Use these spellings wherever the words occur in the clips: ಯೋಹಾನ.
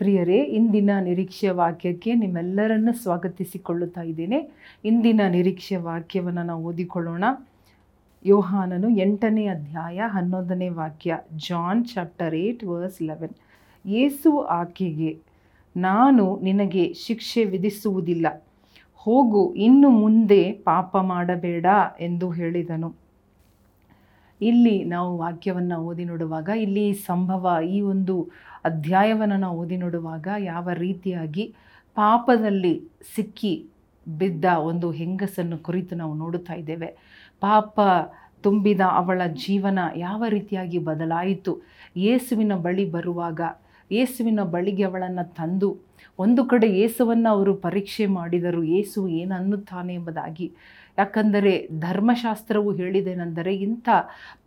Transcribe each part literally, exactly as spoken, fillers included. ಪ್ರಿಯರೇ, ಇಂದಿನ ನಿರೀಕ್ಷೆಯ ವಾಕ್ಯಕ್ಕೆ ನಿಮ್ಮೆಲ್ಲರನ್ನು ಸ್ವಾಗತಿಸಿಕೊಳ್ಳುತ್ತಾ ಇದ್ದೇನೆ. ಇಂದಿನ ನಿರೀಕ್ಷೆಯ ವಾಕ್ಯವನ್ನು ನಾವು ಓದಿಕೊಳ್ಳೋಣ. ಯೋಹಾನನು ಎಂಟನೇ ಅಧ್ಯಾಯ ಹನ್ನೊಂದನೇ ವಾಕ್ಯ, John chapter eight verse eleven. ಯೇಸು ಆಕೆಗೆ, ನಾನು ನಿನಗೆ ಶಿಕ್ಷೆ ವಿಧಿಸುವುದಿಲ್ಲ, ಹೋಗು, ಇನ್ನು ಮುಂದೆ ಪಾಪ ಮಾಡಬೇಡ ಎಂದು ಹೇಳಿದನು. ಇಲ್ಲಿ ನಾವು ವಾಕ್ಯವನ್ನು ಓದಿ ನೋಡುವಾಗ, ಇಲ್ಲಿ ಸಂಭವ, ಈ ಒಂದು ಅಧ್ಯಾಯವನ್ನು ನಾವು ಓದಿ ನೋಡುವಾಗ ಯಾವ ರೀತಿಯಾಗಿ ಪಾಪದಲ್ಲಿ ಸಿಕ್ಕಿ ಬಿದ್ದ ಒಂದು ಹೆಂಗಸನ್ನು ಕುರಿತು ನಾವು ನೋಡುತ್ತಾ ಇದ್ದೇವೆ. ಪಾಪ ತುಂಬಿದ ಅವಳ ಜೀವನ ಯಾವ ರೀತಿಯಾಗಿ ಬದಲಾಯಿತು. ಯೇಸುವಿನ ಬಳಿ ಬರುವಾಗ, ಯೇಸುವಿನ ಬಳಿಗೆ ಅವಳನ್ನು ತಂದು, ಒಂದು ಕಡೆ ಯೇಸುವನ್ನು ಅವರು ಪರೀಕ್ಷೆ ಮಾಡಿದರು, ಯೇಸು ಏನನ್ನುತ್ತಾನೆ ಎಂಬುದಾಗಿ. ಯಾಕಂದರೆ ಧರ್ಮಶಾಸ್ತ್ರವು ಹೇಳಿದೇನೆಂದರೆ, ಇಂಥ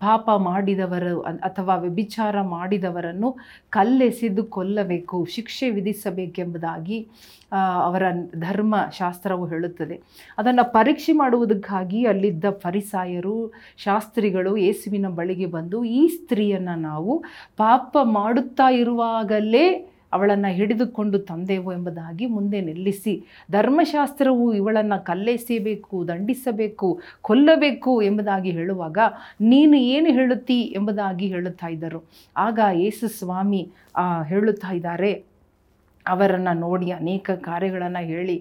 ಪಾಪ ಮಾಡಿದವರು ಅಥವಾ ವ್ಯಭಿಚಾರ ಮಾಡಿದವರನ್ನು ಕಲ್ಲೆಸೆದು ಕೊಲ್ಲಬೇಕು, ಶಿಕ್ಷೆ ವಿಧಿಸಬೇಕೆಂಬುದಾಗಿ ಅವರ ಧರ್ಮಶಾಸ್ತ್ರವು ಹೇಳುತ್ತದೆ. ಅದನ್ನು ಪರೀಕ್ಷೆ ಮಾಡುವುದಕ್ಕಾಗಿ ಅಲ್ಲಿದ್ದ ಫರಿಸಾಯರು, ಶಾಸ್ತ್ರಿಗಳು ಯೇಸುವಿನ ಬಳಿಗೆ ಬಂದು, ಈ ಸ್ತ್ರೀಯನ್ನು ನಾವು ಪಾಪ ಮಾಡುತ್ತಾ ಇರುವಾಗಲೇ ಅವಳನ್ನು ಹಿಡಿದುಕೊಂಡು ತಂದೆವು ಎಂಬುದಾಗಿ ಮುಂದೆ ನಿಲ್ಲಿಸಿ, ಧರ್ಮಶಾಸ್ತ್ರವು ಇವಳನ್ನು ಕಲ್ಲೆಸೆಯಬೇಕು, ದಂಡಿಸಬೇಕು, ಕೊಲ್ಲಬೇಕು ಎಂಬುದಾಗಿ ಹೇಳುವಾಗ ನೀನು ಏನು ಹೇಳುತ್ತೀ ಎಂಬುದಾಗಿ ಹೇಳುತ್ತಾ ಇದ್ದರು. ಆಗ ಯೇಸು ಸ್ವಾಮಿ ಹೇಳುತ್ತಾ ಇದ್ದಾರೆ, ಅವರನ್ನು ನೋಡಿ ಅನೇಕ ಕಾರ್ಯಗಳನ್ನು ಹೇಳಿ,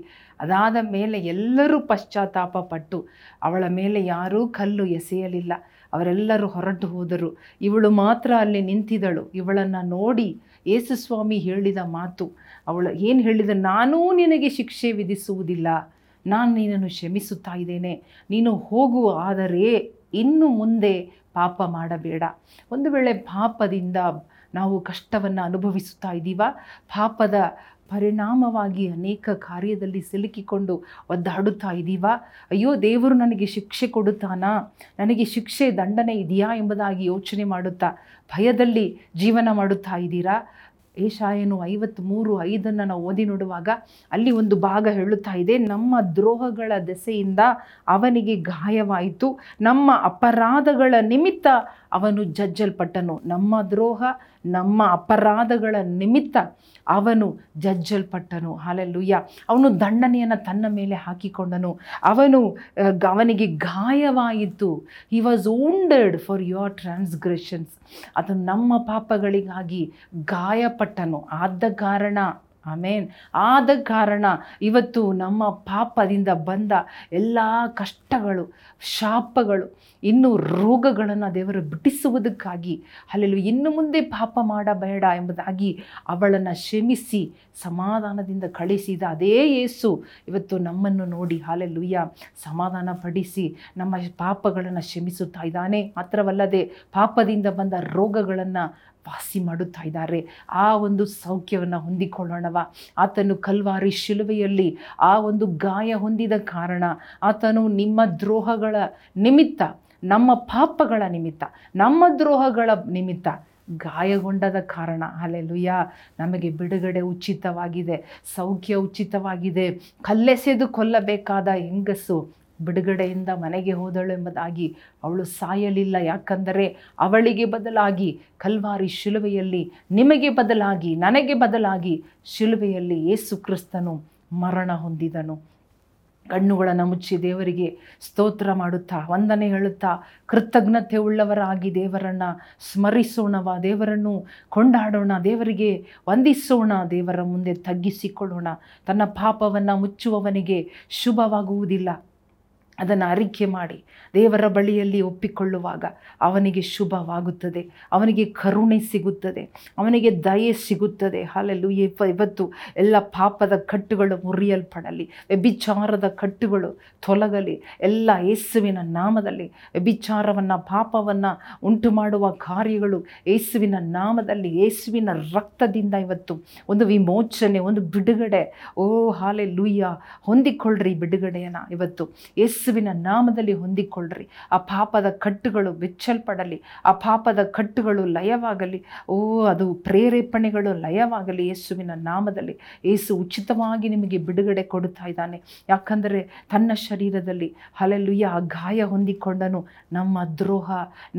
ಅದಾದ ಮೇಲೆ ಎಲ್ಲರೂ ಪಶ್ಚಾತ್ತಾಪ ಪಟ್ಟು ಅವಳ ಮೇಲೆ ಯಾರೂ ಕಲ್ಲು ಎಸೆಯಲಿಲ್ಲ. ಅವರೆಲ್ಲರೂ ಹೊರಟು ಹೋದರು. ಇವಳು ಮಾತ್ರ ಅಲ್ಲಿ ನಿಂತಿದ್ದಳು. ಇವಳನ್ನು ನೋಡಿ ಯೇಸುಸ್ವಾಮಿ ಹೇಳಿದ ಮಾತು, ಅವಳು ಏನು ಹೇಳಿದ, ನಾನೂ ನಿನಗೆ ಶಿಕ್ಷೆ ವಿಧಿಸುವುದಿಲ್ಲ, ನಾನು ನಿನ್ನನ್ನು ಕ್ಷಮಿಸುತ್ತಾ ಇದ್ದೇನೆ, ನೀನು ಹೋಗು, ಆದರೆ ಇನ್ನು ಮುಂದೆ ಪಾಪ ಮಾಡಬೇಡ. ಒಂದು ವೇಳೆ ಪಾಪದಿಂದ ನಾವು ಕಷ್ಟವನ್ನು ಅನುಭವಿಸುತ್ತಾ ಇದ್ದೀವ, ಪಾಪದ ಪರಿಣಾಮವಾಗಿ ಅನೇಕ ಕಾರ್ಯದಲ್ಲಿ ಸಿಲುಕಿಕೊಂಡು ಒದ್ದಾಡುತ್ತಾ ಇದ್ದೀವ, ಅಯ್ಯೋ ದೇವರು ನನಗೆ ಶಿಕ್ಷೆ ಕೊಡುತ್ತಾನಾ, ನನಗೆ ಶಿಕ್ಷೆ ದಂಡನೆ ಇದೆಯಾ ಎಂಬುದಾಗಿ ಯೋಚನೆ ಮಾಡುತ್ತಾ ಭಯದಲ್ಲಿ ಜೀವನ ಮಾಡುತ್ತಾ ಇದ್ದೀರಾ. ಏಷಾಯನು ಐವತ್ತ್ಮೂರು ಐದನ್ನು ನಾವು ಓದಿ ನೋಡುವಾಗ ಅಲ್ಲಿ ಒಂದು ಭಾಗ ಹೇಳುತ್ತಾ ಇದೆ, ನಮ್ಮ ದ್ರೋಹಗಳ ದೆಸೆಯಿಂದ ಅವನಿಗೆ ಗಾಯವಾಯಿತು, ನಮ್ಮ ಅಪರಾಧಗಳ ನಿಮಿತ್ತ ಅವನು ಜಜ್ಜಲ್ಪಟ್ಟನು. ನಮ್ಮ ದ್ರೋಹ, ನಮ್ಮ ಅಪರಾಧಗಳ ನಿಮಿತ್ತ ಅವನು ಜಜ್ಜಲ್ಪಟ್ಟನು. ಹಲ್ಲೆಲೂಯಾ. ಅವನು ದಂಡನೆಯನ್ನು ತನ್ನ ಮೇಲೆ ಹಾಕಿಕೊಂಡನು, ಅವನು ಅವನಿಗೆ ಗಾಯವಾಯಿತು. He was wounded for your transgressions. ಅದು ನಮ್ಮ ಪಾಪಗಳಿಗಾಗಿ ಗಾಯಪಟ್ಟನು. ಆದ ಕಾರಣ, ಆಮೇನ್, ಆದ ಕಾರಣ ಇವತ್ತು ನಮ್ಮ ಪಾಪದಿಂದ ಬಂದ ಎಲ್ಲ ಕಷ್ಟಗಳು, ಶಾಪಗಳು, ಇನ್ನು ರೋಗಗಳನ್ನು ದೇವರು ಬಿಡಿಸುವುದಕ್ಕಾಗಿ, ಅಲ್ಲೆಲ್ಲೂ ಇನ್ನು ಮುಂದೆ ಪಾಪ ಮಾಡಬೇಡ ಎಂಬುದಾಗಿ ಅವಳನ್ನು ಕ್ಷಮಿಸಿ ಸಮಾಧಾನದಿಂದ ಕಳಿಸಿದ ಅದೇ ಯೇಸು ಇವತ್ತು ನಮ್ಮನ್ನು ನೋಡಿ, ಹಲ್ಲೆಲೂಯಾ, ಸಮಾಧಾನ ಪಡಿಸಿ ನಮ್ಮ ಪಾಪಗಳನ್ನು ಕ್ಷಮಿಸುತ್ತಾ ಇದ್ದಾನೆ. ಮಾತ್ರವಲ್ಲದೆ ಪಾಪದಿಂದ ಬಂದ ರೋಗಗಳನ್ನು ವಾಸಿ ಮಾಡುತ್ತಾ ಇದ್ದಾರೆ. ಆ ಒಂದು ಸೌಖ್ಯವನ್ನು ಹೊಂದಿಕೊಳ್ಳೋಣವ. ಆತನು ಕಲ್ವಾರಿ ಶಿಲುವೆಯಲ್ಲಿ ಆ ಒಂದು ಗಾಯ ಹೊಂದಿದ ಕಾರಣ, ಆತನು ನಿಮ್ಮ ದ್ರೋಹಗಳ ನಿಮಿತ್ತ, ನಮ್ಮ ಪಾಪಗಳ ನಿಮಿತ್ತ, ನಮ್ಮ ದ್ರೋಹಗಳ ನಿಮಿತ್ತ ಗಾಯಗೊಂಡದ ಕಾರಣ, ಹಲ್ಲೆಲೂಯಾ, ನಮಗೆ ಬಿಡುಗಡೆ ಉಚಿತವಾಗಿದೆ, ಸೌಖ್ಯ ಉಚಿತವಾಗಿದೆ. ಕಲ್ಲೆಸೆದು ಕೊಲ್ಲಬೇಕಾದ ಹೆಂಗಸು ಬಿಡುಗಡೆಯಿಂದ ಮನೆಗೆ ಹೋದಳು ಎಂಬುದಾಗಿ, ಅವಳು ಸಾಯಲಿಲ್ಲ. ಯಾಕಂದರೆ ಅವಳಿಗೆ ಬದಲಾಗಿ ಕಲ್ವಾರಿ ಶಿಲುವೆಯಲ್ಲಿ, ನಿಮಗೆ ಬದಲಾಗಿ, ನನಗೆ ಬದಲಾಗಿ ಶಿಲುವೆಯಲ್ಲಿ ಯೇಸು ಕ್ರಿಸ್ತನು ಮರಣ ಹೊಂದಿದನು. ಕಣ್ಣುಗಳನ್ನು ಮುಚ್ಚಿ ದೇವರಿಗೆ ಸ್ತೋತ್ರ ಮಾಡುತ್ತಾ, ವಂದನೆ ಹೇಳುತ್ತಾ, ಕೃತಜ್ಞತೆ ಉಳ್ಳವರಾಗಿ ದೇವರನ್ನು ಸ್ಮರಿಸೋಣವ, ದೇವರನ್ನು ಕೊಂಡಾಡೋಣ, ದೇವರಿಗೆ ವಂದಿಸೋಣ, ದೇವರ ಮುಂದೆ ತಗ್ಗಿಸಿಕೊಳ್ಳೋಣ. ತನ್ನ ಪಾಪವನ್ನು ಮುಚ್ಚುವವನಿಗೆ ಶುಭವಾಗುವುದಿಲ್ಲ. ಅದನ್ನು ಅರಿಕೆ ಮಾಡಿ ದೇವರ ಬಳಿಯಲ್ಲಿ ಒಪ್ಪಿಕೊಳ್ಳುವಾಗ ಅವನಿಗೆ ಶುಭವಾಗುತ್ತದೆ, ಅವನಿಗೆ ಕರುಣೆ ಸಿಗುತ್ತದೆ, ಅವನಿಗೆ ದಯೆ ಸಿಗುತ್ತದೆ. ಹಲ್ಲೆಲೂಯಾ. ಇವತ್ತು ಎಲ್ಲ ಪಾಪದ ಕಟ್ಟುಗಳು ಮುರಿಯಲ್ಪಡಲಿ, ವ್ಯಭಿಚಾರದ ಕಟ್ಟುಗಳು ತೊಲಗಲಿ ಎಲ್ಲ ಯೇಸುವಿನ ನಾಮದಲ್ಲಿ. ವ್ಯಭಿಚಾರವನ್ನು, ಪಾಪವನ್ನು ಉಂಟು ಮಾಡುವ ಕಾರ್ಯಗಳು ಯೇಸುವಿನ ನಾಮದಲ್ಲಿ, ಯೇಸುವಿನ ರಕ್ತದಿಂದ ಇವತ್ತು ಒಂದು ವಿಮೋಚನೆ, ಒಂದು ಬಿಡುಗಡೆ. ಓ ಹಲ್ಲೆಲೂಯಾ, ಹೊಂದಿಕೊಳ್ಳ್ರಿ ಬಿಡುಗಡೆಯನ್ನು. ಇವತ್ತು ಯೇಸು ಯೇಸುವಿನ ನಾಮದಲ್ಲಿ ಹೊಂದಿಕೊಳ್ಳ್ರಿ. ಆ ಪಾಪದ ಕಟ್ಟುಗಳು ಬಿಚ್ಚಲ್ಪಡಲಿ, ಆ ಪಾಪದ ಕಟ್ಟುಗಳು ಲಯವಾಗಲಿ. ಓ ಅದು ಪ್ರೇರೇಪಣೆಗಳು ಲಯವಾಗಲಿ ಯೇಸುವಿನ ನಾಮದಲ್ಲಿ. ಯೇಸು ಉಚಿತವಾಗಿ ನಿಮಗೆ ಬಿಡುಗಡೆ ಕೊಡುತ್ತಾ ಇದ್ದಾನೆ. ಯಾಕಂದರೆ ತನ್ನ ಶರೀರದಲ್ಲಿ ಹಲ್ಲೆಲೂಯಾ ಆ ಗಾಯ ಹೊಂದಿಕೊಂಡನು. ನಮ್ಮ ದ್ರೋಹ,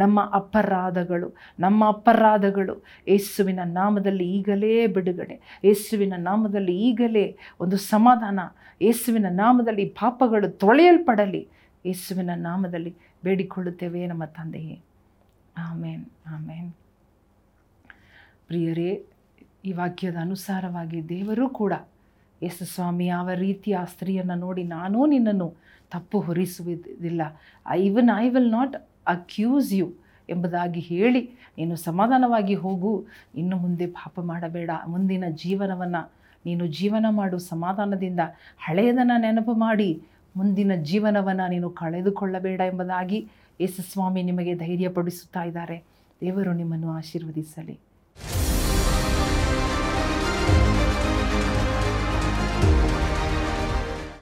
ನಮ್ಮ ಅಪರಾಧಗಳು ನಮ್ಮ ಅಪರಾಧಗಳು ಯೇಸುವಿನ ನಾಮದಲ್ಲಿ ಈಗಲೇ ಬಿಡುಗಡೆ, ಯೇಸುವಿನ ನಾಮದಲ್ಲಿ ಈಗಲೇ ಒಂದು ಸಮಾಧಾನ, ಯೇಸುವಿನ ನಾಮದಲ್ಲಿ ಪಾಪಗಳು ತೊಳೆಯಲ್ಪಡಲಿ. ಯೇಸುವಿನ ನಾಮದಲ್ಲಿ ಬೇಡಿಕೊಳ್ಳುತ್ತೇವೆ ನಮ್ಮ ತಂದೆಯೇ. ಆಮೇನ್, ಆಮೇನ್. ಪ್ರಿಯರೇ, ಈ ವಾಕ್ಯದ ಅನುಸಾರವಾಗಿ ದೇವರು ಕೂಡ ಯೇಸು ಸ್ವಾಮಿ ಯಾವ ರೀತಿ ಆ ಸ್ತ್ರೀಯನ್ನು ನೋಡಿ ನಾನೂ ನಿನ್ನನ್ನು ತಪ್ಪು ಹೊರಿಸುವುದಿಲ್ಲ, even I will not accuse you ಎಂಬುದಾಗಿ ಹೇಳಿ, ನೀನು ಸಮಾಧಾನವಾಗಿ ಹೋಗು, ಇನ್ನು ಮುಂದೆ ಪಾಪ ಮಾಡಬೇಡ, ಮುಂದಿನ ಜೀವನವನ್ನು ನೀನು ಜೀವನ ಮಾಡು ಸಮಾಧಾನದಿಂದ, ಹಳೆಯದನ್ನು ನೆನಪು ಮಾಡಿ ಮುಂದಿನ ಜೀವನವನ್ನು ನೀನು ಕಳೆದುಕೊಳ್ಳಬೇಡ ಎಂಬುದಾಗಿ ಯೇಸು ಸ್ವಾಮಿ ನಿಮಗೆ ಧೈರ್ಯಪಡಿಸುತ್ತಾ ಇದ್ದಾರೆ. ದೇವರು ನಿಮ್ಮನ್ನು ಆಶೀರ್ವದಿಸಲಿ.